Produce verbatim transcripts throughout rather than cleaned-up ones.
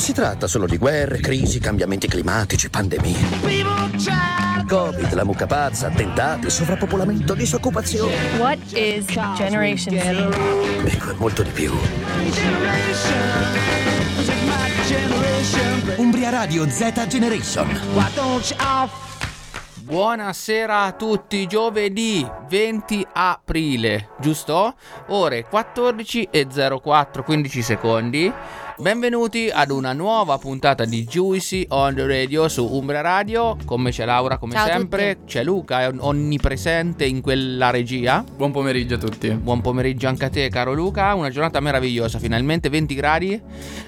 si tratta solo di guerre, crisi, cambiamenti climatici, pandemie. Covid, la mucca pazza, attentati, sovrappopolamento, disoccupazione. What is Generation Z? Ecco, è molto di più. Umbria Radio Z Generation. Buonasera a tutti, giovedì venti aprile, giusto? Ore quattordici e zero quattro, quindici secondi. Benvenuti ad una nuova puntata di Juicy on the Radio su Umbria Radio. Con me c'è Laura, come Ciao sempre, c'è Luca, è onnipresente in quella regia. Buon pomeriggio a tutti. Buon pomeriggio anche a te, caro Luca. Una giornata meravigliosa, finalmente venti gradi,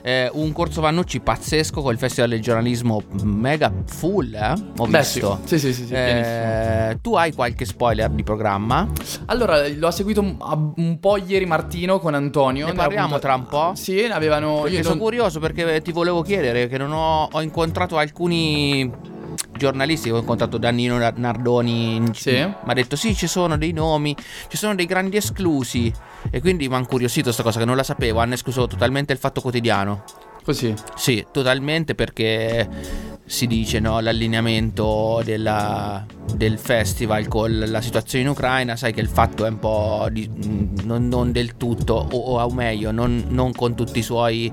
eh, un corso Vannucci pazzesco col Festival del Giornalismo mega full, eh? Ho Beh, visto sì, sì, sì, sì, eh, tu hai qualche spoiler di programma? Allora, l'ho seguito un po' ieri Martino con Antonio. Ne parliamo tra un po'? Sì, avevano... Io sono curioso perché ti volevo chiedere, che non ho, ho incontrato alcuni giornalisti, ho incontrato Dannino Nardoni, sì. Mi ha detto sì, ci sono dei nomi, ci sono dei grandi esclusi, e quindi mi ha incuriosito questa cosa che non la sapevo. Hanno escluso totalmente Il Fatto Quotidiano. Così? Sì, totalmente, perché... si dice, no, l'allineamento della, del festival con la situazione in Ucraina. Sai che Il Fatto è un po' di, non, non del tutto, o, o meglio non, non con tutti i suoi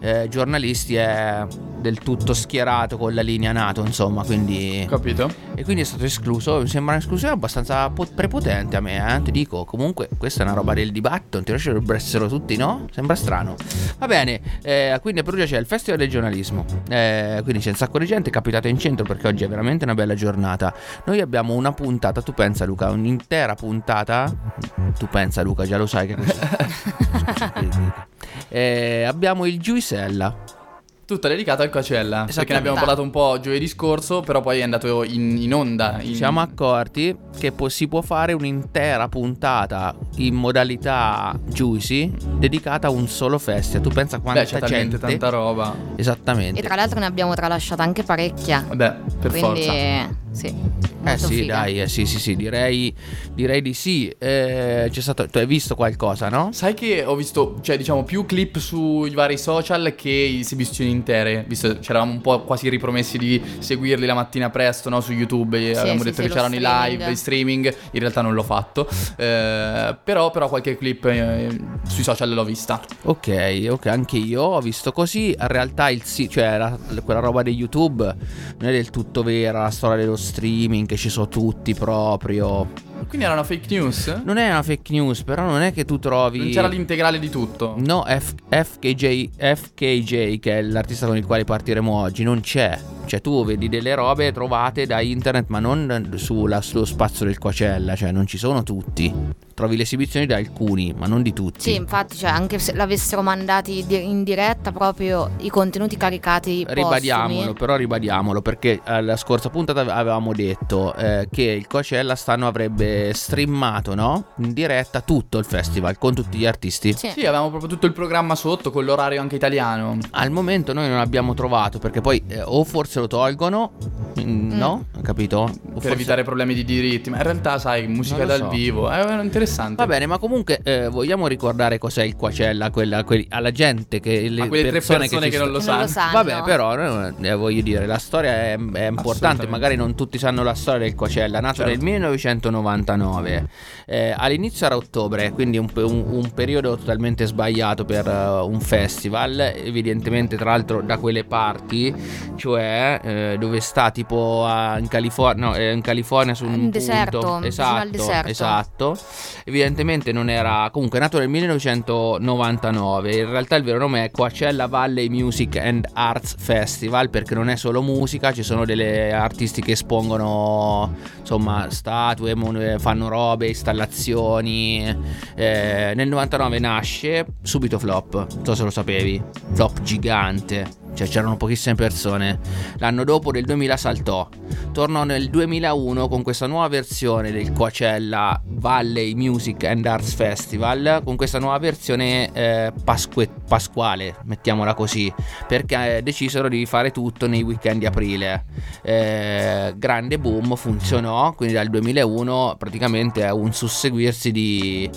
eh, giornalisti è del tutto schierato con la linea NATO, insomma, quindi... Capito. E quindi è stato escluso. Mi sembra un'esclusione abbastanza po- prepotente a me, eh? Ti dico, comunque questa è una roba del dibattito, non ti riesce dovrebbero essere tutti, no? Sembra strano. Va bene, eh, quindi a Perugia c'è il Festival del Giornalismo, eh, quindi c'è un sacco di gente, capitate in centro perché oggi è veramente una bella giornata. Noi abbiamo una puntata, tu pensa Luca, un'intera puntata, tu pensa Luca, già lo sai che eh, abbiamo il Giuisella, tutta dedicata al Coachella, perché ne abbiamo parlato un po' giovedì scorso, però poi è andato in, in onda. Ci in... siamo accorti che po- si può fare un'intera puntata in modalità Juicy dedicata a un solo festival. Tu pensa quanta Beh, c'è gente, tanta roba. Esattamente. E tra l'altro ne abbiamo tralasciata anche parecchia. Vabbè, per Quindi, forza. Sì. Eh sì, figa. dai, eh, sì, sì, sì, direi direi di sì. Eh, c'è stato, tu hai visto qualcosa, no? Sai che ho visto, cioè, diciamo, più clip sui vari social che esibizioni intere, visto c'eravamo un po' quasi ripromessi di seguirli la mattina presto, no, su YouTube, sì, avevamo sì, detto sì, che c'erano streaming. i live, i streaming, in realtà non l'ho fatto, eh, però, però qualche clip eh, sui social l'ho vista. Ok, ok, anche io ho visto così, in realtà il cioè la, quella roba di YouTube non è del tutto vera, la storia dello streaming, che ci sono tutti proprio. Quindi era una fake news? Non è una fake news, però non è che tu trovi... Non c'era l'integrale di tutto? No, F- FKJ, F K J, che è l'artista con il quale partiremo oggi, non c'è. Cioè tu vedi delle robe trovate da internet, ma non sulla, sullo spazio del Coachella, cioè non ci sono tutti. Trovi le esibizioni da alcuni, ma non di tutti. Sì, infatti, cioè, anche se l'avessero mandati in diretta, proprio i contenuti caricati postumi. Ribadiamolo, però ribadiamolo, perché alla scorsa puntata avevamo detto eh, che il Coachella stanno avrebbe streamato, no? In diretta tutto il festival, con tutti gli artisti. Sì, sì, avevamo proprio tutto il programma sotto, con l'orario anche italiano. Al momento noi non abbiamo trovato, perché poi eh, o forse lo tolgono, mm. no? Capito? O per forse... evitare problemi di diritti, ma in realtà, sai, musica dal so. vivo, è interessante. Va bene, ma comunque eh, vogliamo ricordare cos'è il Coachella quella, quelli, alla gente che le a quelle persone, tre persone che, che, non, lo che non lo sanno. Vabbè, però eh, voglio dire, la storia è, è importante, magari non tutti sanno la storia del Coachella, nato certo. nel millenovecentonovantanove. Eh, all'inizio era ottobre, quindi un, un, un periodo totalmente sbagliato per uh, un festival, evidentemente tra l'altro da quelle parti, cioè eh, dove sta tipo uh, in California, no, eh, in California su un, un deserto, punto, esatto, esatto. Evidentemente non era, comunque è nato nel millenovecentonovantanove. In realtà il vero nome è Coachella Valley Music and Arts Festival, perché non è solo musica, ci sono delle artisti che espongono, insomma, statue, mon- fanno robe, installazioni. Eh, nel novantanove nasce, subito flop, non so se lo sapevi, flop gigante, cioè c'erano pochissime persone. L'anno dopo, nel duemila, saltò, tornò nel duemilauno con questa nuova versione del Coachella Valley Music and Arts Festival, con questa nuova versione eh, pasque- pasquale, mettiamola così, perché eh, decisero di fare tutto nei weekend di aprile. Eh, grande boom, funzionò, quindi dal duemilauno praticamente è un susseguirsi di...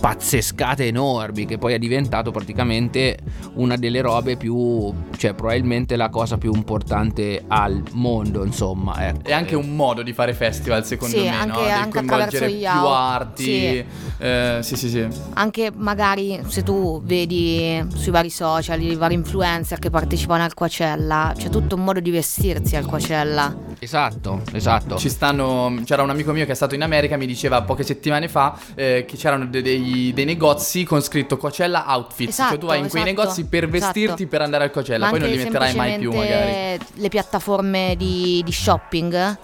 pazzescate enormi, che poi è diventato praticamente una delle robe più, cioè probabilmente la cosa più importante al mondo, insomma, ecco. È anche un modo di fare festival, secondo sì, me anche, no? Di anche coinvolgere più out. arti sì. Eh, sì sì sì anche magari se tu vedi sui vari social i vari influencer che partecipano al Coachella, c'è tutto un modo di vestirsi al Coachella. Esatto, esatto. Ci stanno, c'era un amico mio che è stato in America, mi diceva poche settimane fa eh, che c'erano dei, dei, dei negozi con scritto Coachella outfit, esatto, cioè tu vai in esatto, quei negozi per vestirti esatto. per andare al Coachella, ma poi non li metterai mai più magari. Le piattaforme di, di shopping,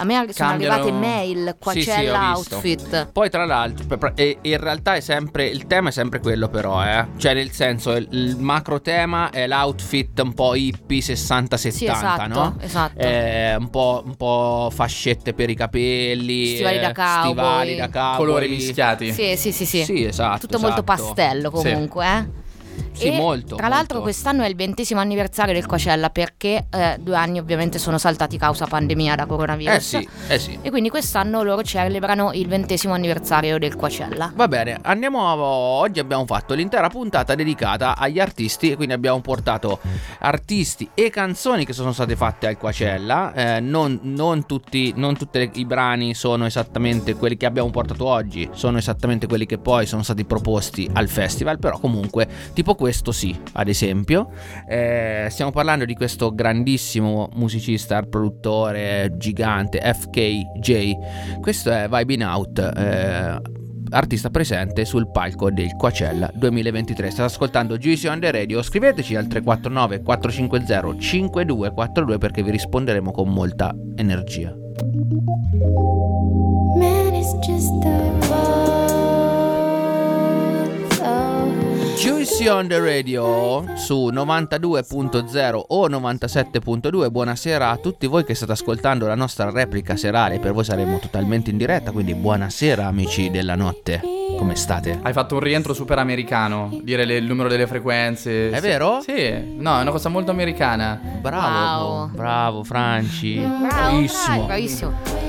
a me sono Cambiano... arrivate mail Coachella sì, sì, outfit. Poi tra l'altro e in realtà è sempre il tema è sempre quello però eh. Cioè nel senso il, il macro tema è l'outfit un po' hippie sessanta settanta sì, esatto, no? Esatto. Eh, un po' un po' fascette per i capelli, stivali da cowboy, stivali da cowboy, colori mischiati. Sì, sì, sì, sì. Sì, esatto. Tutto esatto. molto pastello comunque, sì. eh. Sì, e molto, tra molto. L'altro quest'anno è il ventesimo anniversario del Coachella, perché eh, due anni ovviamente sono saltati causa pandemia da coronavirus. Eh sì, eh sì. E quindi quest'anno loro celebrano il ventesimo anniversario del Coachella. Va bene, andiamo a... oggi abbiamo fatto l'intera puntata dedicata agli artisti, e quindi abbiamo portato artisti e canzoni che sono state fatte al Coachella. eh, Non, non tutti non tutti i brani sono esattamente quelli che abbiamo portato oggi, sono esattamente quelli che poi sono stati proposti al festival, però comunque tipo questo sì, ad esempio eh, stiamo parlando di questo grandissimo musicista, produttore gigante, F K J. Questo è Vibing Out, eh, artista presente sul palco del Coachella duemilaventitré. State ascoltando Juicy on the Radio. Scriveteci al tre quattro nove quattro cinque zero cinque due quattro due perché vi risponderemo con molta energia. Man, it's just Juicy on the Radio su novantadue punto zero o novantasette punto due. Buonasera a tutti voi che state ascoltando la nostra replica serale. Per voi saremo totalmente in diretta, quindi buonasera amici della notte. Come state? Hai fatto un rientro super americano, dire le, il numero delle frequenze. È sì. vero? Sì, no, è una cosa molto americana. Bravo, wow. bravo Franci. Bravissimo. Bravissimo.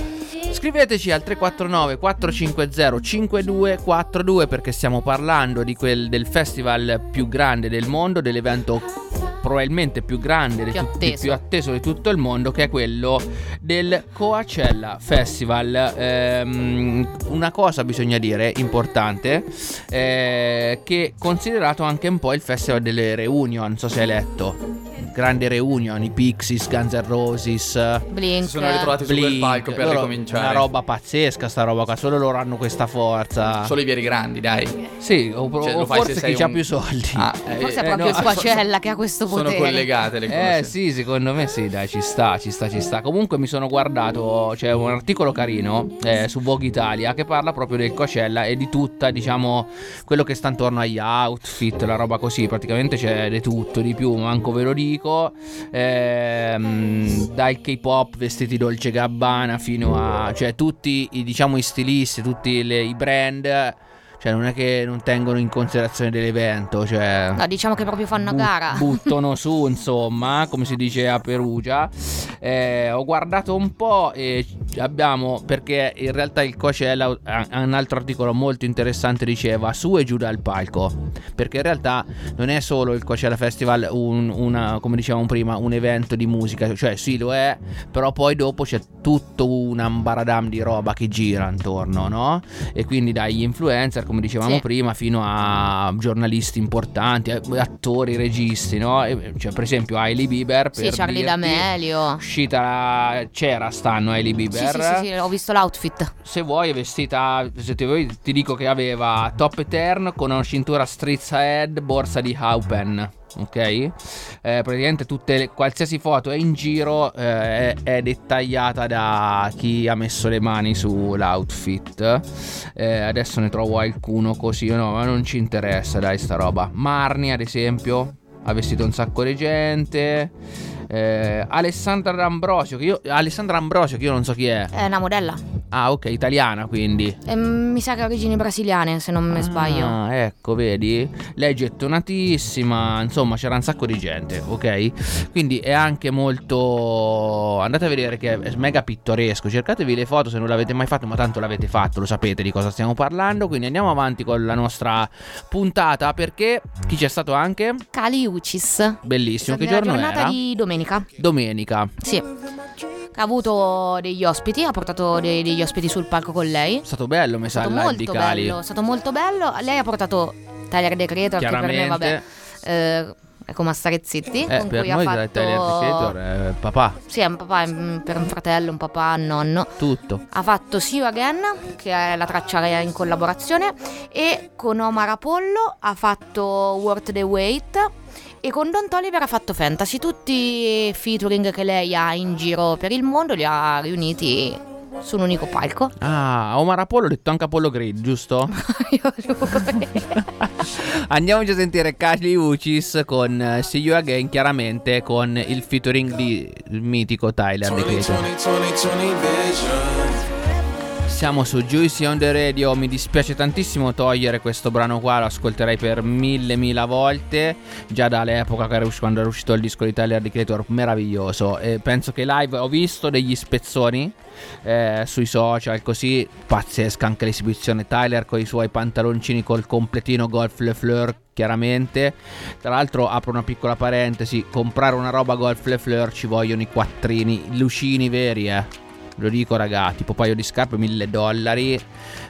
Scriveteci al tre quattro nove quattro cinque zero cinque due quattro due perché stiamo parlando di quel, del festival più grande del mondo, dell'evento probabilmente più grande, più, di tutti, atteso. più atteso di tutto il mondo, che è quello del Coachella Festival. Ehm, una cosa bisogna dire importante, eh, che considerato anche un po' il festival delle reunion, non so se hai letto. Grande reunion, i Pixies, Guns N' Roses, Blink, si sono ritrovati Blink, su quel palco per loro, ricominciare. Una roba pazzesca sta roba qua, solo loro hanno questa forza. Solo i veri grandi, dai. Sì, o, cioè, o forse chi un... ha più soldi. Ah, eh, forse è proprio eh, no, il Coachella so, che ha questo potere. Sono collegate le cose. Eh sì, secondo me sì, dai, ci sta, ci sta, ci sta. Comunque mi sono guardato, c'è cioè, un articolo carino eh, su Vogue Italia che parla proprio del Coachella e di tutta, diciamo, quello che sta intorno agli outfit, la roba così. Praticamente c'è di tutto, di più, manco ve lo dico. Ehm, dal K-pop vestiti Dolce Gabbana fino a, cioè tutti i, diciamo i stilisti, tutti le, i brand, cioè non è che non tengono in considerazione dell'evento, cioè no, diciamo che proprio fanno but, gara buttano su insomma, come si dice a Perugia. Eh, ho guardato un po' e abbiamo, perché in realtà il Coachella, un altro articolo molto interessante, diceva su e giù dal palco, perché in realtà non è solo il Coachella Festival un, una, come dicevamo prima, un evento di musica, cioè sì lo è, però poi dopo c'è tutto un ambaradam di roba che gira intorno, no? E quindi dagli influencer, come dicevamo sì. prima, fino a giornalisti importanti, attori, registi, no? Cioè, per esempio Hailey Bieber, per sì, Charlie dirti, D'Amelio. Uscita c'era stanno Hailey Bieber. Sì, sì, sì, sì, ho visto l'outfit. Se vuoi è vestita, se ti vuoi ti dico che aveva top eterno con una cintura strizza head, borsa di Haupen. Ok, eh, praticamente tutte le, qualsiasi foto è in giro eh, è, è dettagliata da chi ha messo le mani sull'outfit. Eh, adesso ne trovo qualcuno così o no, ma non ci interessa, dai, sta roba. Marni ad esempio ha vestito un sacco di gente. Eh, Alessandra Ambrosio, che io Alessandra Ambrosio che io non so chi è. È una modella. Ah, ok, italiana quindi. E mi sa che ha origini brasiliane, se non me ah, sbaglio. Ah, ecco, vedi? Lei è gettonatissima, insomma, c'era un sacco di gente, ok? Quindi è anche molto... Andate a vedere che è mega pittoresco, cercatevi le foto se non l'avete mai fatto, ma tanto l'avete fatto, lo sapete di cosa stiamo parlando, quindi andiamo avanti con la nostra puntata, perché chi c'è stato anche? Kali Uchis. Bellissimo, che giorno era? La giornata di domenica. Domenica. Sì. Ha avuto degli ospiti, ha portato dei, degli ospiti sul palco con lei. È stato bello, mi sa, live di Kali. Bello, è stato molto bello. Lei ha portato Tyler The Creator, che per me, vabbè, eh, è come a stare zitti. Eh, con per cui noi ha fatto... Tyler The Creator è papà. Sì, è un papà, è per un fratello, un papà, un nonno. Tutto. Ha fatto See You Again, che è la traccia in collaborazione, e con Omar Apollo ha fatto Worth the Wait. E con Don Toliver ha fatto Fantasy, tutti i featuring che lei ha in giro per il mondo li ha riuniti su un unico palco. Ah, Omar Apollo, ho detto anche Apollo Grid, giusto? Io Andiamoci a sentire Kali Uchis con See You Again, chiaramente con il featuring di il mitico Tyler The Creator. Siamo su Juicy on the Radio, mi dispiace tantissimo togliere questo brano qua, lo ascolterei per mille mila volte, già dall'epoca che era uscito, quando era uscito il disco di Tyler The Creator, meraviglioso, e penso che live ho visto degli spezzoni eh, sui social così, pazzesca anche l'esibizione Tyler con i suoi pantaloncini col completino Golf Le Fleur. Chiaramente, tra l'altro apro una piccola parentesi, comprare una roba Golf Le Fleur ci vogliono i quattrini, lucini veri eh. Lo dico ragazzi, tipo paio di scarpe mille dollari,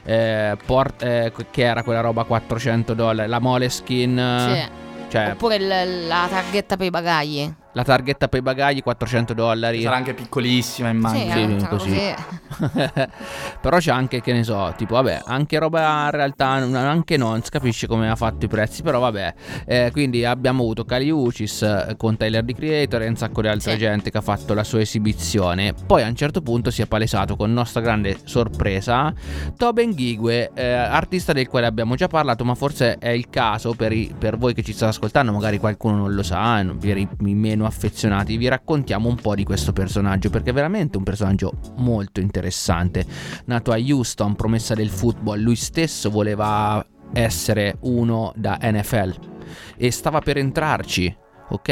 eh, port- eh, che era quella roba quattrocento dollari, la Moleskine, sì. Cioè, oppure l- la targhetta per i bagagli. La targhetta per i bagagli quattrocento dollari. Sarà anche piccolissima immagino, sì, così. Però c'è anche, che ne so, tipo vabbè, anche roba in realtà anche non si capisce come ha fatto i prezzi, però vabbè, eh, quindi abbiamo avuto Kali Uchis con Tyler The Creator e un sacco di altra sì. gente che ha fatto la sua esibizione. Poi a un certo punto si è palesato con nostra grande sorpresa Tobe Nwigwe, eh, artista del quale abbiamo già parlato, ma forse è il caso per, i, per voi che ci state ascoltando, magari qualcuno non lo sa, per i meno affezionati, vi raccontiamo un po' di questo personaggio, perché è veramente un personaggio molto interessante. Nato a Houston, promessa del football, lui stesso voleva essere uno da N F L e stava per entrarci, ok?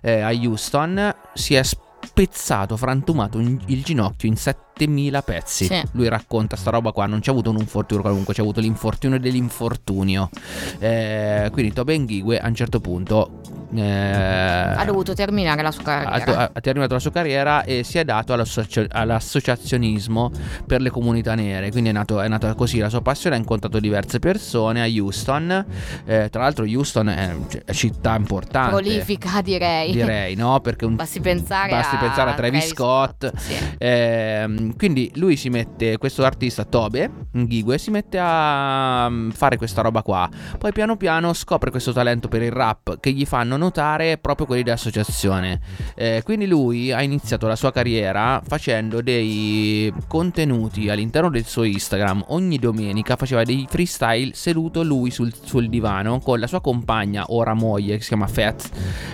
Eh, a Houston si è spezzato, frantumato in, il ginocchio in settemila pezzi. Sì. Lui racconta sta roba qua, non c'è avuto un infortunio qualunque, c'è avuto l'infortunio dell'infortunio. Eh, quindi Tobe Nwigwe a un certo punto Eh, ha dovuto terminare la sua carriera. Ha, ha terminato la sua carriera e si è dato all'associ- all'associazionismo per le comunità nere. Quindi è nato, è nato così la sua passione. Ha incontrato diverse persone a Houston. Eh, tra l'altro, Houston è una città importante. Prolifica, direi. Direi, no? Perché un, basti pensare basti a, pensare a Travis, Travis Scott. Scott sì. eh, quindi lui si mette, questo artista Tobe Nwigwe si mette a fare questa roba qua. Poi piano piano scopre questo talento per il rap che gli fanno notare proprio quelli dell'associazione, eh, quindi lui ha iniziato la sua carriera facendo dei contenuti all'interno del suo Instagram. Ogni domenica faceva dei freestyle seduto lui sul, sul divano con la sua compagna, ora moglie, che si chiama Fat,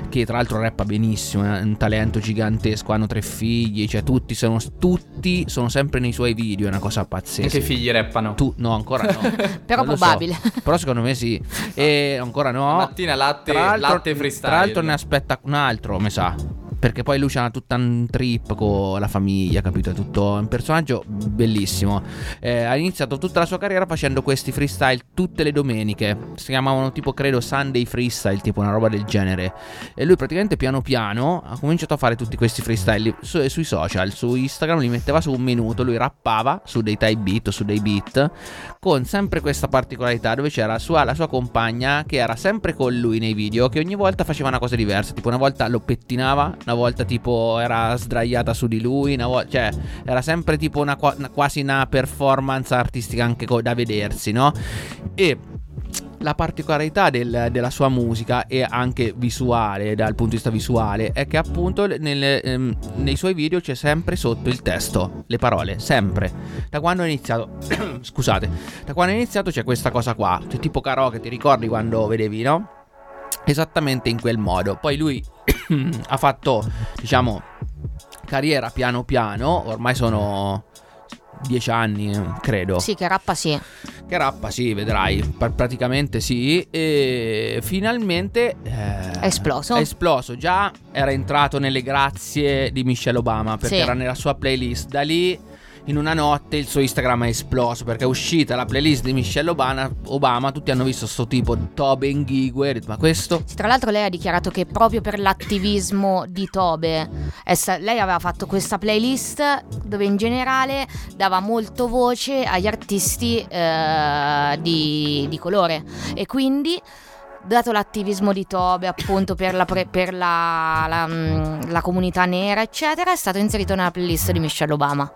che tra l'altro rappa benissimo, è un talento gigantesco, hanno tre figli, cioè tutti sono, tutti sono sempre nei suoi video, è una cosa pazzesca. E che figli rappano? Tu, no, ancora no. Però non probabile so. Però secondo me sì, e ancora no. Mattina latte, latte freestyle. Tra l'altro ne aspetta un altro, mi sa, perché poi lui c'ha tutta un trip con la famiglia, capito? È tutto un personaggio bellissimo. Eh, ha iniziato tutta la sua carriera facendo questi freestyle tutte le domeniche. Si chiamavano tipo, credo, Sunday Freestyle, tipo una roba del genere. E lui praticamente piano piano ha cominciato a fare tutti questi freestyle su, sui social, su Instagram, li metteva su un minuto, lui rappava su dei type beat o su dei beat, con sempre questa particolarità dove c'era la sua, la sua compagna che era sempre con lui nei video, che ogni volta faceva una cosa diversa, tipo una volta lo pettinava, una volta tipo era sdraiata su di lui, una volta, cioè era sempre tipo una, una quasi una performance artistica anche co- da vedersi, no? E la particolarità del, della sua musica e anche visuale, dal punto di vista visuale, è che appunto nel, ehm, nei suoi video c'è sempre sotto il testo, le parole, sempre. Da quando è iniziato scusate, da quando è iniziato c'è questa cosa qua, c'è tipo karaoke, ti ricordi quando vedevi, no? Esattamente in quel modo. Poi lui ha fatto, diciamo, carriera piano piano, ormai sono dieci anni, credo. Sì, che rappa sì. Che rappa sì, vedrai, Pr- praticamente sì. E finalmente eh, è esploso. È esploso, già era entrato nelle grazie di Michelle Obama, perché sì, era nella sua playlist. Da lì in una notte il suo Instagram è esploso, perché è uscita la playlist di Michelle Obama, Obama tutti hanno visto sto tipo Tobe Nwigwe, ma questo sì, tra l'altro lei ha dichiarato che proprio per l'attivismo di Tobe essa, lei aveva fatto questa playlist dove in generale dava molto voce agli artisti eh, di, di colore, e quindi dato l'attivismo di Tobe appunto per, la, pre, per la, la, la comunità nera eccetera, è stato inserito nella playlist di Michelle Obama.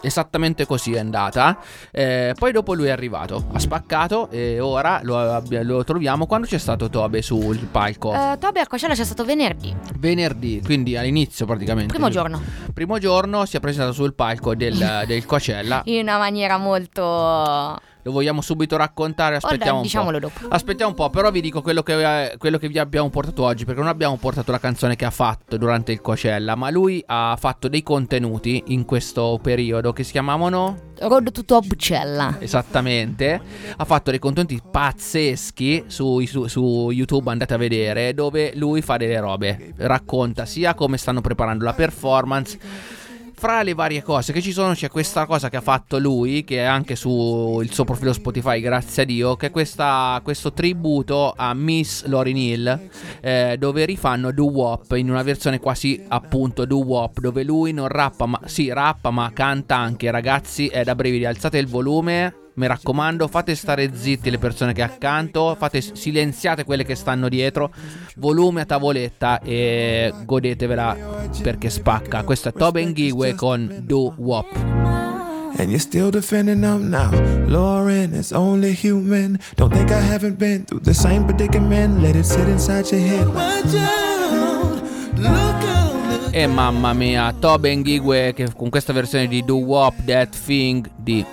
Esattamente così è andata. eh, Poi dopo lui è arrivato, ha spaccato, e ora lo, lo troviamo. Quando c'è stato Tobe sul palco? Uh, Tobe a Coachella c'è stato venerdì. Venerdì, quindi all'inizio praticamente. Primo giorno. Primo giorno si è presentato sul palco del, del Coachella in una maniera molto... Lo vogliamo subito raccontare? Aspettiamo, oh, dai, diciamolo dopo. Aspettiamo un po', però vi dico quello che, quello che vi abbiamo portato oggi, perché non abbiamo portato la canzone che ha fatto durante il Coachella, ma lui ha fatto dei contenuti in questo periodo che si chiamavano Road to Tobcella. Esattamente. Ha fatto dei contenuti pazzeschi su, su, su YouTube, andate a vedere, dove lui fa delle robe, racconta sia come stanno preparando la performance. Fra le varie cose che ci sono c'è questa cosa che ha fatto lui, che è anche su il suo profilo Spotify, grazie a Dio, che è questa, questo tributo a Miss Lauryn Hill, eh, dove rifanno doo-wop in una versione quasi appunto doo-wop, dove lui non rappa ma sì, rappa ma canta anche. Ragazzi, è da brividi, alzate il volume, mi raccomando, fate stare zitti le persone che accanto, fate silenziate quelle che stanno dietro, volume a tavoletta e godetevela perché spacca. Questo è Tobe Nwigwe con Do Wop. And you're still defending them now. Lauren is only human. Don't think I haven't been through the same predicament. Let it sit inside your head. Watch out, look out. E mamma mia, Tobe Nwigwe che con questa versione di Do Wop That Thing di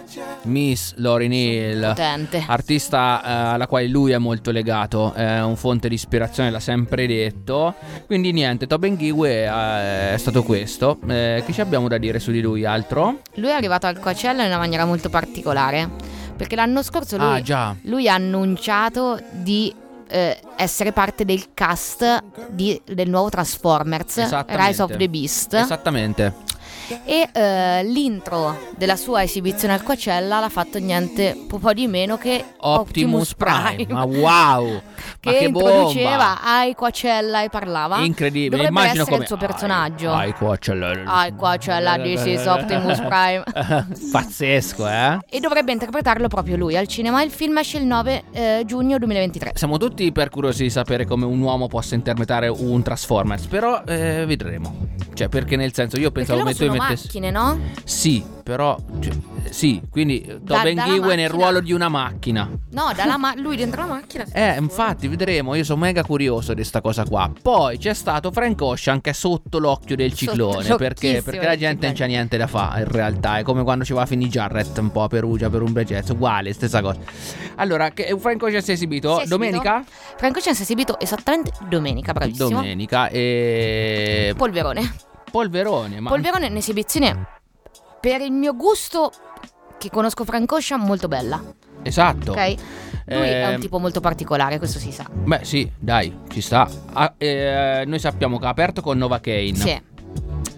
Miss Lauryn Hill, potente. Artista eh, alla quale lui è molto legato, è un fonte di ispirazione, l'ha sempre detto. Quindi niente, Tobe Nwigwe eh, è stato questo. eh, Che ci abbiamo da dire su di lui altro? Lui è arrivato al Coachella in una maniera molto particolare, perché l'anno scorso lui, ah, già. lui ha annunciato di Eh, essere parte del cast di, del nuovo Transformers Rise of the Beast. Esattamente. E eh, l'intro della sua esibizione al Coachella l'ha fatto niente un po' di meno che Optimus, Optimus Prime, Prime. Ma wow, che, ma che introduceva ai Coachella e parlava. Incredibile. Dovrebbe immagino essere come il suo personaggio. Ai Coachella, ai Coachella, this is Optimus Prime. Pazzesco, eh. E dovrebbe interpretarlo proprio lui al cinema. Il film esce il nove eh, giugno duemilaventitré. Siamo tutti per curiosi di sapere come un uomo possa interpretare un Transformers. Però eh, vedremo. Cioè, perché nel senso, io pensavo metto macchine, no? Sì, però cioè, sì, quindi Tobe Nwigwe nel ruolo di una macchina. No, dalla ma- lui dentro la macchina. Eh, infatti, vedremo, io sono mega curioso di sta cosa qua. Poi c'è stato Frank Ocean che è sotto l'occhio del ciclone, sotto, perché perché la gente non c'ha niente da fare in realtà, è come quando ci va a finire Jarrett un po' a Perugia per un Jazz, uguale, stessa cosa. Allora, che Frank Ocean si è esibito si è domenica? Esibito. Frank Ocean si è esibito esattamente domenica, bravissimo. Domenica e Polverone. Polverone, ma... Polverone è un'esibizione, per il mio gusto, che conosco Frank Ocean, molto bella. Esatto. Ok. Lui eh, è un tipo molto particolare, questo si sa. Beh sì, dai, ci sta. ah, eh, Noi sappiamo che ha aperto con Novocaine. Sì.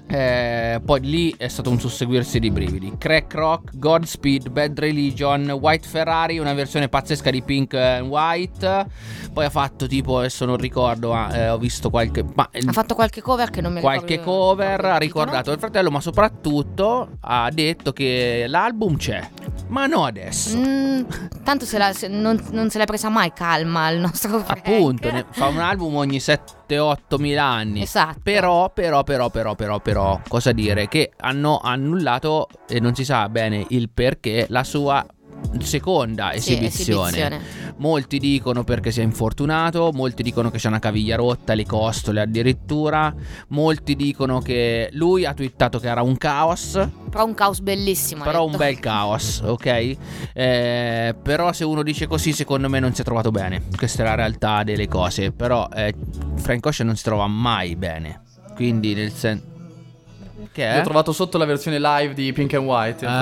Eh, poi lì è stato un susseguirsi di brividi. Crack Rock, Godspeed, Bad Religion, White Ferrari, una versione pazzesca di Pink and White. Poi ha fatto tipo, adesso non ricordo, ma eh, ho visto qualche ma, ha fatto qualche cover che non mi ricordo. Qualche cover, ha ricordato il fratello, ma soprattutto ha detto che l'album c'è, ma no adesso. mm, Tanto se la, se, non, non se l'è presa mai calma il nostro Frank. Appunto, ne, fa un album ogni sette otto mila anni. Esatto. Però, però, però, però, però, però Però, cosa dire, che hanno annullato, e non si sa bene il perché, la sua seconda esibizione. Sì, esibizione. Molti dicono perché si è infortunato, molti dicono che c'è una caviglia rotta, le costole addirittura, molti dicono che lui ha twittato che era un caos. Però un caos bellissimo. Però un bel caos, ok? Eh, però se uno dice così, secondo me non si è trovato bene. Questa è la realtà delle cose. Però eh, Frank Ocean non si trova mai bene. Quindi nel senso... Che è? L'ho trovato sotto la versione live di Pink and White. Nel ah,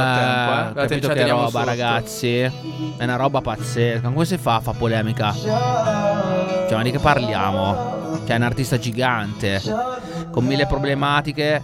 frattempo, eh. Capito che roba, sotto. Ragazzi, è una roba pazzesca. Come si fa a fa polemica? Cioè, ma di che parliamo? Cioè, è un artista gigante con mille problematiche,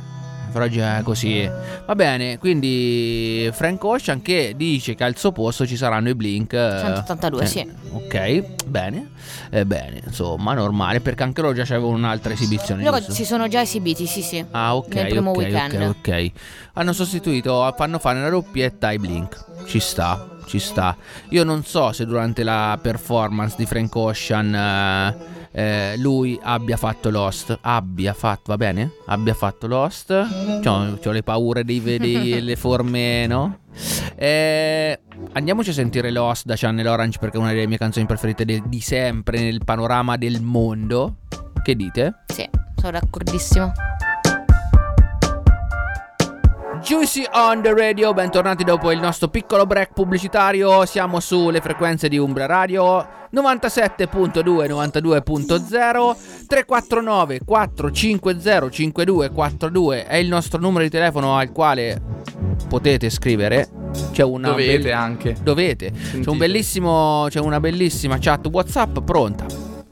però già è così. Va bene, quindi Frank Ocean che dice che al suo posto ci saranno i Blink centottantadue, eh, sì. Ok, bene, eh, bene, insomma, normale, perché anche loro già c'avevano un'altra esibizione. Loro si sono già esibiti, sì, sì. Ah, ok, nel primo okay, weekend. Ok, ok. Hanno sostituito, fanno fare una doppietta ai Blink. Ci sta, ci sta. Io non so se durante la performance di Frank Ocean eh, Eh, lui abbia fatto Lost. Abbia fatto, va bene? Abbia fatto Lost. C'ho, c'ho le paure dei, dei le forme, no? Eh, andiamoci a sentire Lost da Channel Orange, perché è una delle mie canzoni preferite de- di sempre nel panorama del mondo. Che dite? Sì, sono d'accordissimo. Juicy on the Radio, bentornati dopo il nostro piccolo break pubblicitario. Siamo sulle frequenze di Umbria Radio novantasette virgola due, novantadue punto zero, tre quattro nove quattro cinque zero cinque due quattro due è il nostro numero di telefono al quale potete scrivere. C'è una dovete be- anche dovete Sentite. C'è un bellissimo c'è una bellissima chat WhatsApp pronta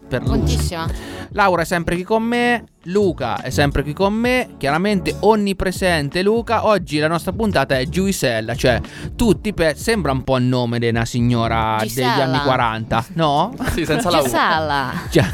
per Prontissima. Laura è sempre qui con me, Luca è sempre qui con me, chiaramente onnipresente Luca. Oggi la nostra puntata è Giuisella, cioè tutti pe- sembra un po' il nome di una signora Gisella degli anni quaranta, no? Sì, senza la U. Gisella. Cioè,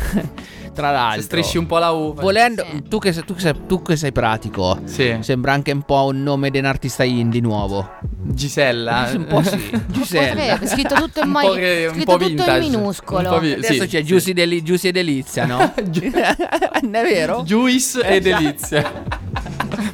tra l'altro, se strisci un po' la U. Volendo, sì. tu, che sei, tu, che sei, tu che sei pratico, sì. Sembra anche un po' un nome di un artista indie nuovo. Gisella. Un po' sì. Gisella. Potrebbe, scritto tutto in mai, un po che, un scritto po tutto in minuscolo. Un po vi- Adesso sì, c'è sì. Giusy deli- e Delizia, no? Non è vero? Juice eh, e Delizia.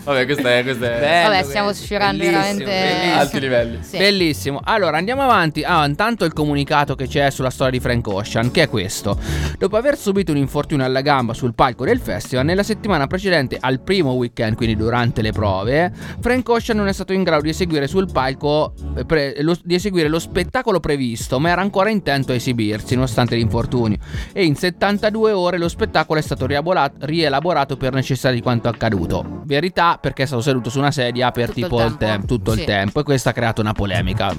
Vabbè, questa è, questa è bello, vabbè, stiamo sfiorando veramente bellissimo. Alti livelli, sì. Bellissimo. Allora andiamo avanti. Ah, intanto il comunicato che c'è sulla storia di Frank Ocean, che è questo: dopo aver subito un infortunio alla gamba sul palco del festival nella settimana precedente al primo weekend, quindi durante le prove, Frank Ocean non è stato in grado di eseguire sul palco pre- lo, di eseguire lo spettacolo previsto, ma era ancora intento a esibirsi nonostante l'infortunio, e in settantadue ore lo spettacolo è stato rielaborato per necessità di quanto accaduto. Verità, perché è stato seduto su una sedia per tutto tipo il tempo, il tem- tutto sì. il tempo, e questo ha creato una polemica.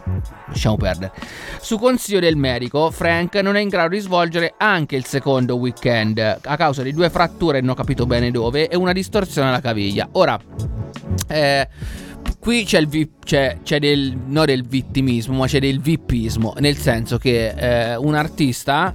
Lasciamo perdere. Su consiglio del medico, Frank non è in grado di svolgere anche il secondo weekend a causa di due fratture, non ho capito bene dove, e una distorsione alla caviglia. Ora eh, qui c'è il vi- c'è, c'è del non del vittimismo, ma c'è del vipismo, nel senso che eh, un artista,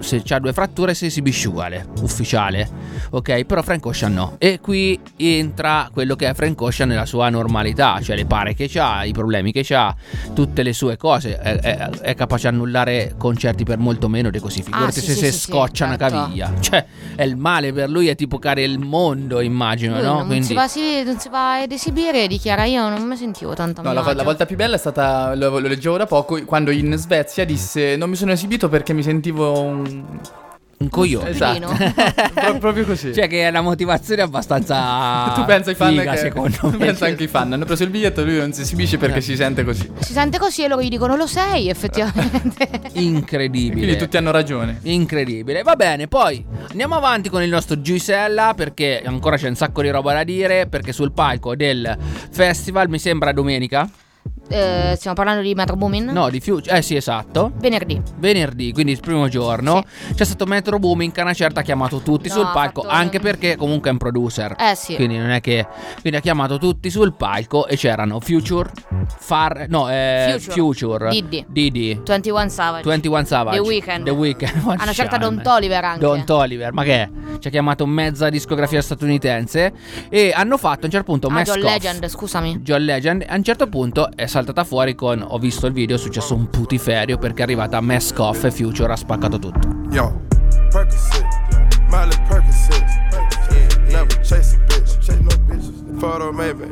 se c'ha due fratture, si esibisce uguale, ufficiale, ok? Però Frank Ocean no, e qui entra quello che è Frank Ocean nella sua normalità, cioè le pare che c'ha, i problemi che c'ha, tutte le sue cose, è, è, è capace di annullare concerti per molto meno di così, figurati ah, sì, se sì, si sì, scoccia sì, una certo. caviglia, cioè è il male per lui, è tipo care il mondo, immagino, lui, no? Non, Quindi... si va, si, non si va ad esibire e dichiara: io non mi sentivo tanto no, la, la volta più bella è stata, lo, lo leggevo da poco, quando in Svezia disse: non mi sono esibito perché mi sentivo un... un coglione, esatto. Pro- proprio così. Cioè che è una motivazione abbastanza tu pensi ai fan figa, che... secondo me penso anche i fan hanno preso il biglietto, lui non si esibisce perché eh. si sente così si sente così e loro gli dicono: lo sei effettivamente. Incredibile. Quindi tutti hanno ragione. Incredibile. Va bene, poi andiamo avanti con il nostro Gisella, perché ancora c'è un sacco di roba da dire, perché sul palco del festival, mi sembra domenica, Eh, stiamo parlando di Metro Boomin? No, di Future. Eh sì, esatto. Venerdì. Venerdì, quindi il primo giorno. Sì. C'è stato Metro Boomin che una certa ha chiamato tutti no, sul palco, anche un... perché comunque è un producer. Eh sì. Quindi non è che quindi ha chiamato tutti sul palco e c'erano Future, Far no, eh, Future, Diddy, Diddy, ventuno Savage, ventuno Savage, The Weeknd. The Weeknd. Ha una certa Don Toliver anche. Don Toliver, ma che è? Ci ha chiamato mezza discografia statunitense, e hanno fatto a un certo punto ah, John Legend, scusami. John Legend a un certo punto è saltata fuori con: ho visto il video, è successo un putiferio perché è arrivata Mask Off e Future ha spaccato tutto. Yo, Percocet, Miley Percocet, never chase a bitch, chase no bitches, photo maybe.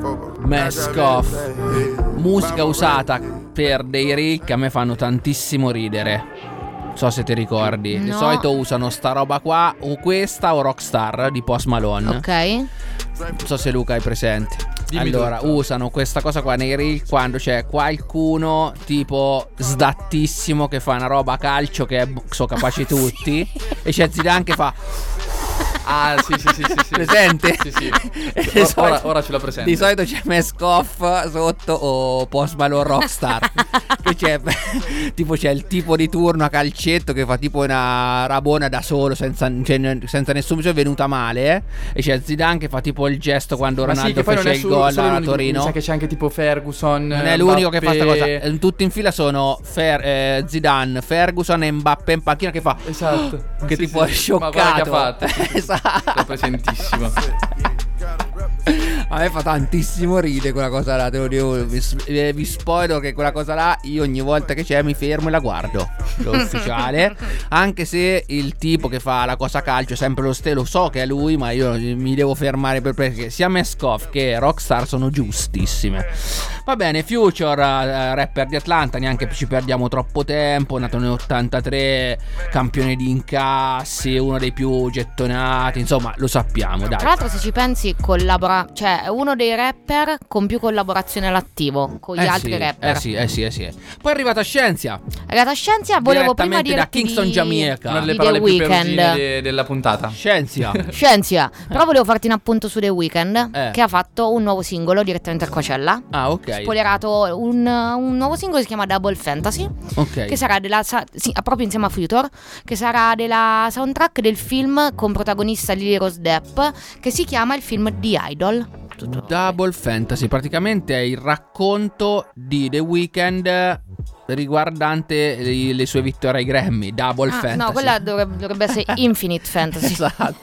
Mask Off, musica usata per dei reel che a me fanno tantissimo ridere. So se ti ricordi, no. Di solito usano sta roba qua, o questa o Rockstar di Post Malone. Ok. Non so se Luca hai presente. Dimmi allora, tutto. Usano questa cosa qua nei reel quando c'è qualcuno tipo sdattissimo che fa una roba a calcio che è, so capaci tutti. E c'è Zidane che fa Ah, sì, sì, sì, sì, sì. Presente? Sì, sì. Ora, solito, ora, ora ce l'ho presente. Di solito c'è Mask Off sotto o Post Malone Rockstar. Che c'è, tipo c'è il tipo di turno a calcetto che fa tipo una rabona da solo senza, cioè, senza nessuno, cioè è venuta male, eh? E c'è Zidane che fa tipo il gesto quando Ronaldo sì, fece il su, gol a Torino. Mi sa che c'è anche tipo Ferguson. Non è l'unico Mbappé. Che fa questa cosa. Tutti in fila sono Fer, eh, Zidane, Ferguson e Mbappé in panchina che fa esatto. Oh, che sì, tipo sì, è scioccato. Ma guarda che ha fatto. Esatto. È presentissima. A me fa tantissimo ridere quella cosa là, te lo dico, vi, vi spoiler che quella cosa là io ogni volta che c'è mi fermo e la guardo, l'ufficiale, anche se il tipo che fa la cosa calcio è sempre lo stesso, lo so che è lui, ma io mi devo fermare per, perché sia Mask Off che Rockstar sono giustissime. Va bene, Future, uh, rapper di Atlanta, neanche ci perdiamo troppo tempo, nato nel ottantatré, campione di incassi, uno dei più gettonati, insomma lo sappiamo, dai. Tra l'altro se ci pensi collabora, cioè è uno dei rapper con più collaborazione all'attivo con gli eh altri sì, rapper. Eh sì, eh sì, eh sì. Poi è arrivata Shenseea. È arrivata Shenseea, volevo prima dire da Kingston, di, Jamaica, una delle parole The più perugine de, della puntata. Shenseea. Shenseea. Però volevo farti un appunto su The Weeknd, eh. che ha fatto un nuovo singolo direttamente a Coachella. Ah, ok. Spoilerato un, un nuovo singolo che si chiama Double Fantasy. Ok. Che sarà della sì, proprio insieme a Future, che sarà della soundtrack del film con protagonista Lily Rose Depp, che si chiama il film The Idol. Tutto. Double Fantasy praticamente è il racconto di The Weeknd riguardante le, le sue vittorie ai Grammy. Double ah, Fantasy. No, quella dovrebbe, dovrebbe essere Infinite Fantasy. Esatto.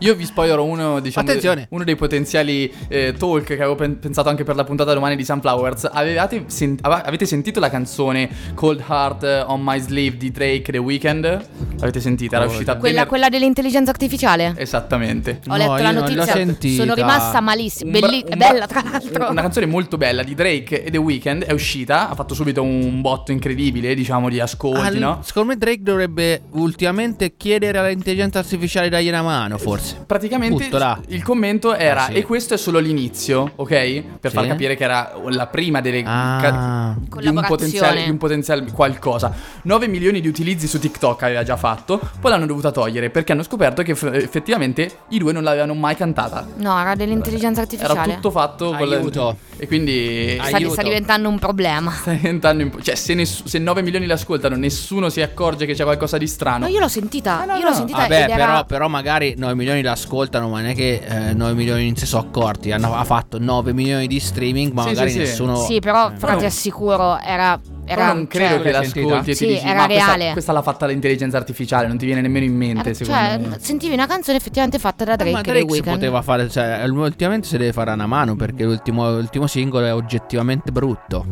Io vi spoilerò uno, diciamo, attenzione, uno dei potenziali eh, talk che avevo pen- pensato anche per la puntata domani di Sunflowers. Avevate sen- av- avete sentito la canzone Cold Heart on My Sleeve di Drake The Weeknd? L'avete sentita? Era oh, uscita quella, vener- quella dell'intelligenza artificiale. Esattamente. Ho letto no, la notizia. Sono rimasta malissima. Bra- Belli- bra- bella tra l'altro. Una canzone molto bella di Drake e The Weeknd, è uscita, ha fatto subito un botto incredibile, diciamo, di ascolti, Al- no? Secondo me Drake dovrebbe ultimamente chiedere all'intelligenza artificiale dargli una mano, forse. Praticamente il commento era ah, sì. e questo è solo l'inizio, ok? Per sì. far capire che era la prima delle ah. ca- di un potenziale, di un potenziale qualcosa. nove milioni di utilizzi su TikTok aveva già fatto, poi l'hanno dovuta togliere perché hanno scoperto che f- effettivamente i due non l'avevano mai cantata. No, era dell'intelligenza artificiale. Era tutto fatto con l'aiuto. E quindi sta, sta diventando un problema. Sta diventando imp- cioè se, ness- se nove milioni l'ascoltano, nessuno si accorge che c'è qualcosa di strano. No, io l'ho sentita. Ah, no, io no. l'ho sentita. Vabbè, però, era... però magari nove milioni l'ascoltano, ma non è che eh, nove milioni non si sono accorti. Hanno ha fatto nove milioni di streaming, ma sì, magari sì, nessuno. Sì, però eh. fra ti assicuro era. Era non credo cioè, che l'ascolti e sì, ti dici era ma reale. Questa, questa l'ha fatta l'intelligenza artificiale, non ti viene nemmeno in mente era, secondo cioè, me. Sentivi una canzone effettivamente fatta da Drake, ma Drake si poteva fare, cioè, ultimamente si deve fare una mano perché l'ultimo, l'ultimo singolo è oggettivamente brutto,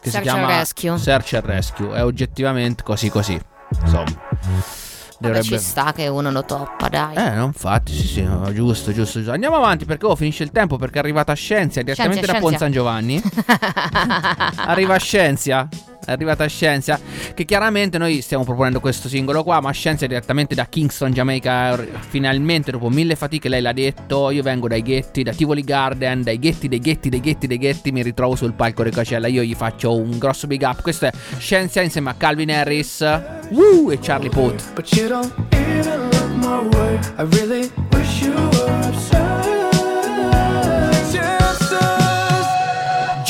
che Search si chiama and Rescue. Search and Rescue è oggettivamente così così, insomma. Dovrebbe... Ci sta che uno lo toppa, dai. Eh, no, infatti, sì, sì, no, giusto, giusto, giusto. Andiamo avanti perché oh, finisce il tempo perché è arrivata Shenseea direttamente Shenseea, da Pon San Giovanni. Arriva Shenseea. È arrivata Shenseea, che chiaramente noi stiamo proponendo questo singolo qua, ma Shenseea direttamente da Kingston, Jamaica, finalmente dopo mille fatiche lei l'ha detto, io vengo dai ghetti, da Tivoli Garden, dai ghetti, dei ghetti, dei ghetti, dei ghetti, mi ritrovo sul palco di Coachella, io gli faccio un grosso big up, questo è Shenseea insieme a Calvin Harris woo, e Charlie Puth.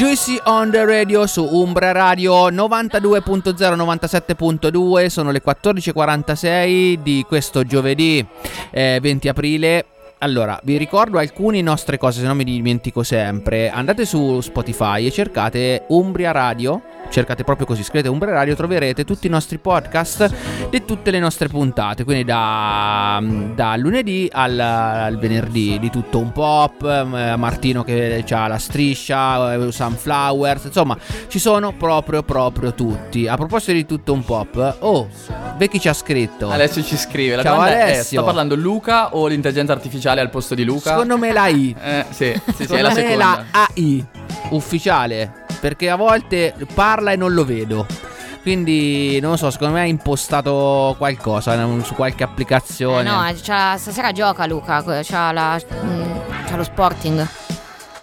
Juicy on the Radio su Umbria Radio novantadue zero novantasette due, sono le quattordici e quarantasei di questo giovedì eh, venti aprile. Allora, vi ricordo alcune nostre cose, se no mi dimentico sempre. Andate su Spotify e cercate Umbria Radio, cercate proprio così, scrivete Umbria Radio, troverete tutti i nostri podcast di tutte le nostre puntate, quindi da, da lunedì al, al venerdì, di tutto un pop, Martino che ha la striscia, Sunflowers, insomma, ci sono proprio proprio tutti. A proposito di tutto un pop, oh, Becky ci ha scritto. Alessio ci scrive, la ciao Alessio. È, sta parlando Luca o l'intelligenza artificiale al posto di Luca? Secondo me la I. Eh, sì, sì, sì, secondo è la me seconda. La A I ufficiale, perché a volte parla e non lo vedo. Quindi non lo so, secondo me ha impostato qualcosa su qualche applicazione. Eh no, c'ha, stasera gioca Luca, c'ha, la, c'ha lo Sporting.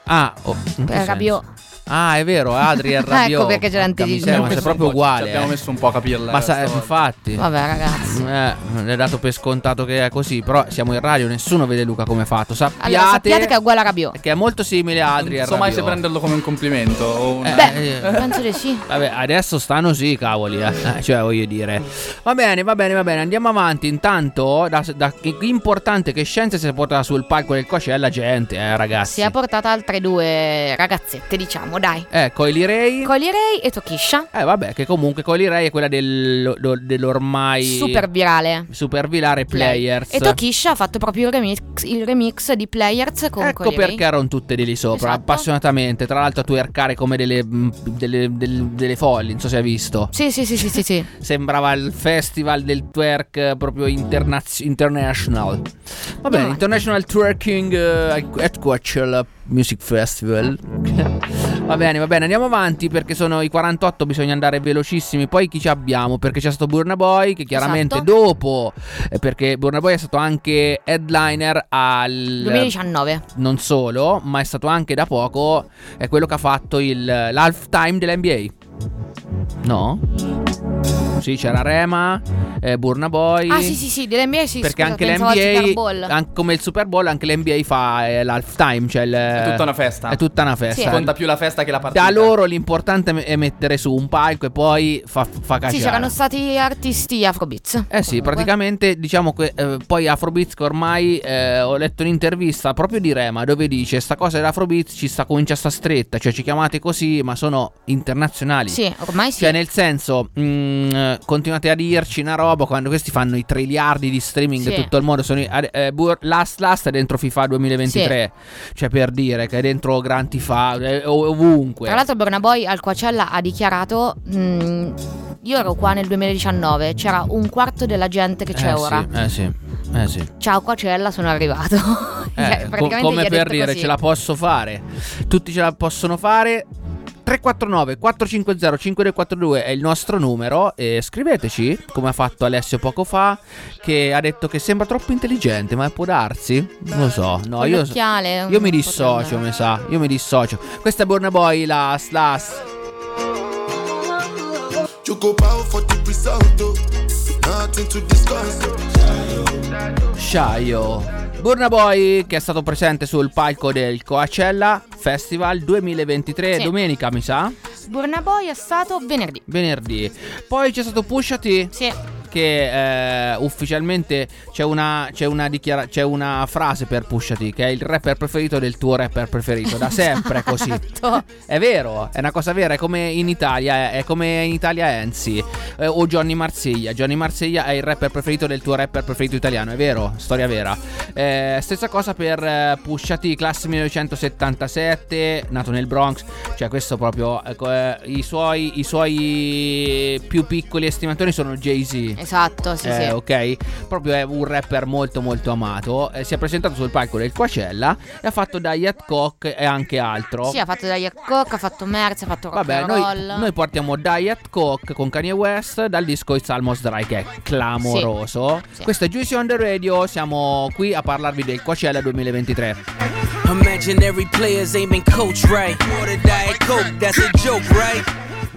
Ah, oh, Rabiot. Ah, è vero, Adri è arrabbiò. Ecco perché c'erano di giù. Ma è proprio uguale. Ci abbiamo messo un po' a capirla. Ma sa, infatti. Vabbè, ragazzi. Eh, è dato per scontato che è così. Però siamo in radio, nessuno vede Luca come è fatto. Sappiate, allora, sappiate che è uguale a Rabiò. Che è molto simile a Adri. Non so mai se prenderlo come un complimento. O una... eh, beh, eh, penso di sì. Vabbè, adesso stanno sì, cavoli. Eh. Cioè, voglio dire. Va bene, va bene, va bene. Andiamo avanti. Intanto, da, da importante che Shenseea si è portata sul palco del Coachella gente, eh, ragazzi. Si è portata altre due ragazzette, diciamo. Dai. Eh, Coily Ray. Coily Ray e Tokisha. Eh, vabbè, che comunque Coily Ray è quella del, lo, dell'ormai super virale. Super virale Players. E Tokisha ha fatto proprio il remix, il remix di Players con ecco Coily Ray. Ecco perché erano tutte di lì sopra, esatto. Appassionatamente, tra l'altro a twerkare come delle delle, delle delle folli, non so se hai visto. Sì, sì, sì, sì, sì, sì. Sembrava il festival del twerk proprio internaz- international. Va bene, no, International Twerking uh, at Coachella Music Festival. Va bene, va bene, andiamo avanti perché sono i quarantotto, bisogna andare velocissimi. Poi chi ci abbiamo? Perché c'è stato Burna Boy che chiaramente esatto. dopo eh, perché Burna Boy è stato anche headliner al duemiladiciannove. Non solo, ma è stato anche da poco è quello che ha fatto il l'halftime dell'N B A. No? Sì, c'era Rema, eh, Burna Boy. Ah sì sì sì, dell'N B A sì. Perché scusa, anche l'N B A an- come il Super Bowl, anche l'N B A fa eh, l'halftime, cioè il, è tutta una festa. È tutta una festa. Sì. Conta più la festa che la partita. Da loro l'importante è mettere su un palco e poi fa, fa cacciare. Sì, c'erano stati artisti Afrobeats. Eh sì, comunque. Praticamente diciamo che eh, poi Afrobeats che ormai eh, ho letto un'intervista proprio di Rema dove dice sta cosa dell'Afrobeats ci sta comincia sta stretta, cioè ci chiamate così, ma sono internazionali. Sì, ormai sì. Cioè nel senso mh, continuate a dirci una roba quando questi fanno i triliardi di streaming sì. tutto il mondo sono i, eh, bur, Last Last è dentro FIFA duemilaventitré sì. Cioè per dire che è dentro Grand Tifa eh, ovunque. Tra l'altro Burna Boy al Coachella ha dichiarato mh, io ero qua nel duemiladiciannove, c'era un quarto della gente che c'è eh, ora sì, eh sì eh sì ciao Coachella sono arrivato eh, praticamente come per dire così. Ce la posso fare, tutti ce la possono fare. Tre quattro nove quattro cinque zero cinque due quattro due è il nostro numero e scriveteci come ha fatto Alessio poco fa che ha detto che sembra troppo intelligente, ma può darsi? Non lo so, no, io, io mi dissocio, mi sa, io mi dissocio. Questa è Burna Boy, la Slash. Shayo Burna Boy che è stato presente sul palco del Coachella Festival duemilaventitré sì. Domenica mi sa Burna Boy è stato venerdì Venerdì Poi c'è stato Pusha T sì. Che eh, ufficialmente c'è una, c'è, una dichiara- c'è una frase per Pusha T che è il rapper preferito del tuo rapper preferito. Da sempre così. È vero, è una cosa vera. È come in Italia, è come in Italia Enzi eh, o Johnny Marsiglia. Johnny Marsiglia è il rapper preferito del tuo rapper preferito italiano. È vero, storia vera eh, stessa cosa per eh, Pusha T, classe millenovecentosettantasette, nato nel Bronx. Cioè questo proprio eh, i, suoi, i suoi più piccoli estimatori sono Jay-Z. Esatto, sì, eh, sì. Ok, proprio è un rapper molto molto amato. Eh, si è presentato sul palco del Coachella e ha fatto Diet Coke e anche altro. Sì, ha fatto Diet Coke, ha fatto Merz, ha fatto rock and roll. Vabbè, noi, noi portiamo Diet Coke con Kanye West dal disco It's Almost Dry che è clamoroso. Sì, sì. Questo è Juicy on the Radio, siamo qui a parlarvi del Coachella duemilaventitré. Imaginary players aiming coach right. Water Diet Coke, that's a joke, right?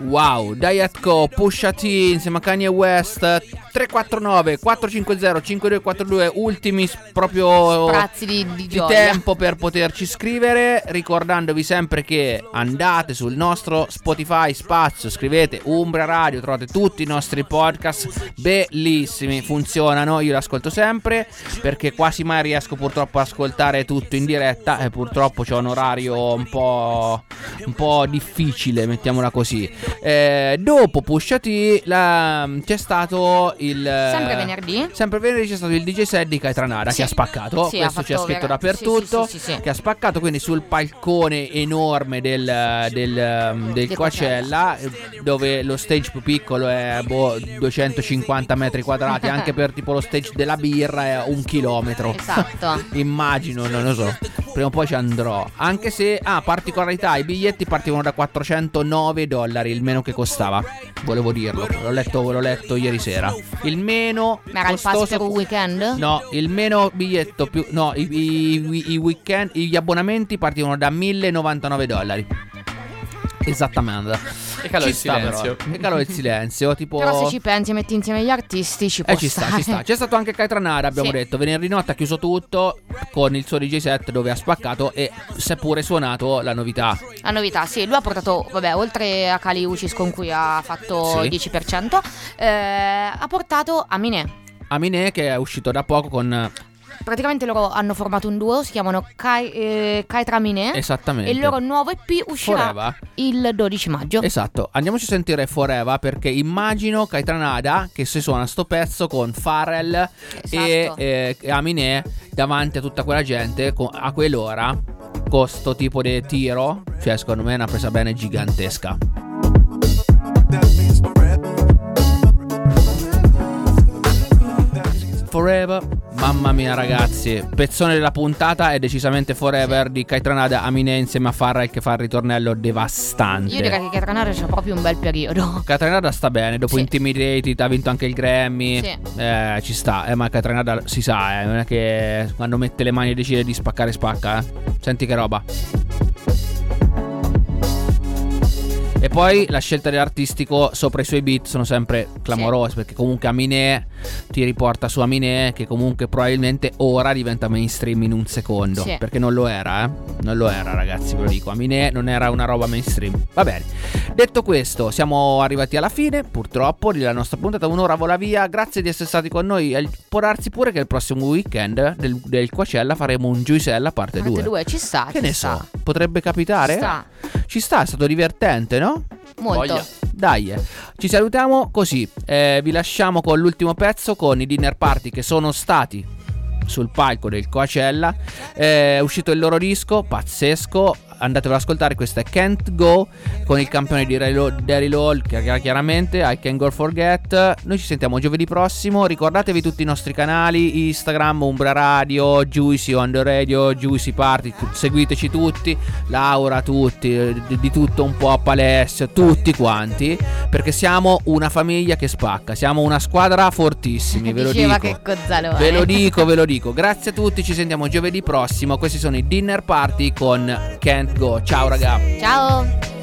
Wow, Diet Co, Pusha T insieme a Kanye West. Tre quattro nove quattro cinque zero cinque due quattro due ultimi proprio sprazzi di, di, di tempo per poterci scrivere, ricordandovi sempre che andate sul nostro Spotify spazio, scrivete Umbria Radio, trovate tutti i nostri podcast bellissimi, funzionano, io li ascolto sempre perché quasi mai riesco purtroppo a ascoltare tutto in diretta e purtroppo c'ho un orario un po' un po' difficile, mettiamola così. Eh, dopo Pusha T la, c'è stato il sempre venerdì sempre venerdì c'è stato il D J set di Kaytranada sì. che ha spaccato sì, questo c'è scritto ver- dappertutto sì, sì, sì, sì, sì. Che ha spaccato quindi sul palcone enorme del del, del, del Coachella, Coachella dove lo stage più piccolo è boh, duecentocinquanta metri quadrati anche per tipo lo stage della birra è un chilometro esatto. Immagino, non lo so, prima o poi ci andrò, anche se ah particolarità i biglietti partivano da quattrocentonove dollari il meno che costava, volevo dirlo, l'ho letto, l'ho letto ieri sera. Il meno ma era costoso, il pass per un weekend? No, il meno biglietto più no, i, i, i weekend, gli abbonamenti partivano da millenoventanove dollari. Esattamente. E calò il silenzio. E calò il silenzio. Tipo... Però se ci pensi e metti insieme gli artisti, ci può eh, ci stare. Sta, ci sta. C'è stato anche Kaytranada, abbiamo sì. detto. Venerdì notte ha chiuso tutto con il suo D J set dove ha spaccato e si è pure suonato la novità. La novità, sì. Lui ha portato, vabbè, oltre a Kali Uchis con cui ha fatto sì. il dieci per cento, eh, ha portato Aminé. Aminé che è uscito da poco con... Praticamente loro hanno formato un duo, si chiamano Kai, eh, Kaytranada. Esattamente. E il loro nuovo E P uscirà Forever il dodici maggio. Esatto. Andiamoci a sentire Forever, perché immagino Kaytranada che si suona sto pezzo con Pharrell, esatto, e eh, Aminé davanti a tutta quella gente a quell'ora con sto tipo di tiro. Cioè secondo me è una presa bene gigantesca. Forever, mamma mia ragazzi, pezzone della puntata è decisamente Forever di Kaytranada, Aminé insieme a Pharrell che fa il ritornello devastante. Io direi che Kaytranada c'è proprio un bel periodo. Kaytranada sta bene, dopo sì. Intimidated ha vinto anche il Grammy, sì. eh, ci sta, eh, ma Kaytranada si sa, eh, non è che quando mette le mani e decide di spaccare spacca, eh. Senti che roba. E poi la scelta dell'artistico sopra i suoi beat sono sempre clamorose, sì. perché comunque Aminé ti riporta su Aminé che comunque probabilmente ora diventa mainstream in un secondo, sì. perché non lo era, eh? Non lo era ragazzi, ve lo dico, Aminé non era una roba mainstream. Va bene, detto questo siamo arrivati alla fine purtroppo della nostra puntata, un'ora vola via, grazie di essere stati con noi e può darsi pure che il prossimo weekend del, del Coachella faremo un Juicella parte due. Parte due, ci sta, che ci ne sta. So, potrebbe capitare? Ci sta. Ci sta, è stato divertente, no? Molto. Dai, ci salutiamo così, eh, vi lasciamo con l'ultimo pezzo, con i dinner party che sono stati sul palco del Coachella, eh, è uscito il loro disco pazzesco, andatevelo ad ascoltare. Questo è Can't Go con il campione di Daryl Hall, chiaramente I Can Go Forget. Noi ci sentiamo giovedì prossimo, ricordatevi tutti i nostri canali Instagram, Umbria Radio, Juicy on the Radio, Juicy Party, seguiteci tutti, Laura, tutti di tutto un po', Palestra, tutti quanti, perché siamo una famiglia che spacca, siamo una squadra fortissimi, ve lo dico, che ve lo dico, ve lo dico. Grazie a tutti, ci sentiamo giovedì prossimo, questi sono i dinner party con Can't Go. Ciao raga. Ciao.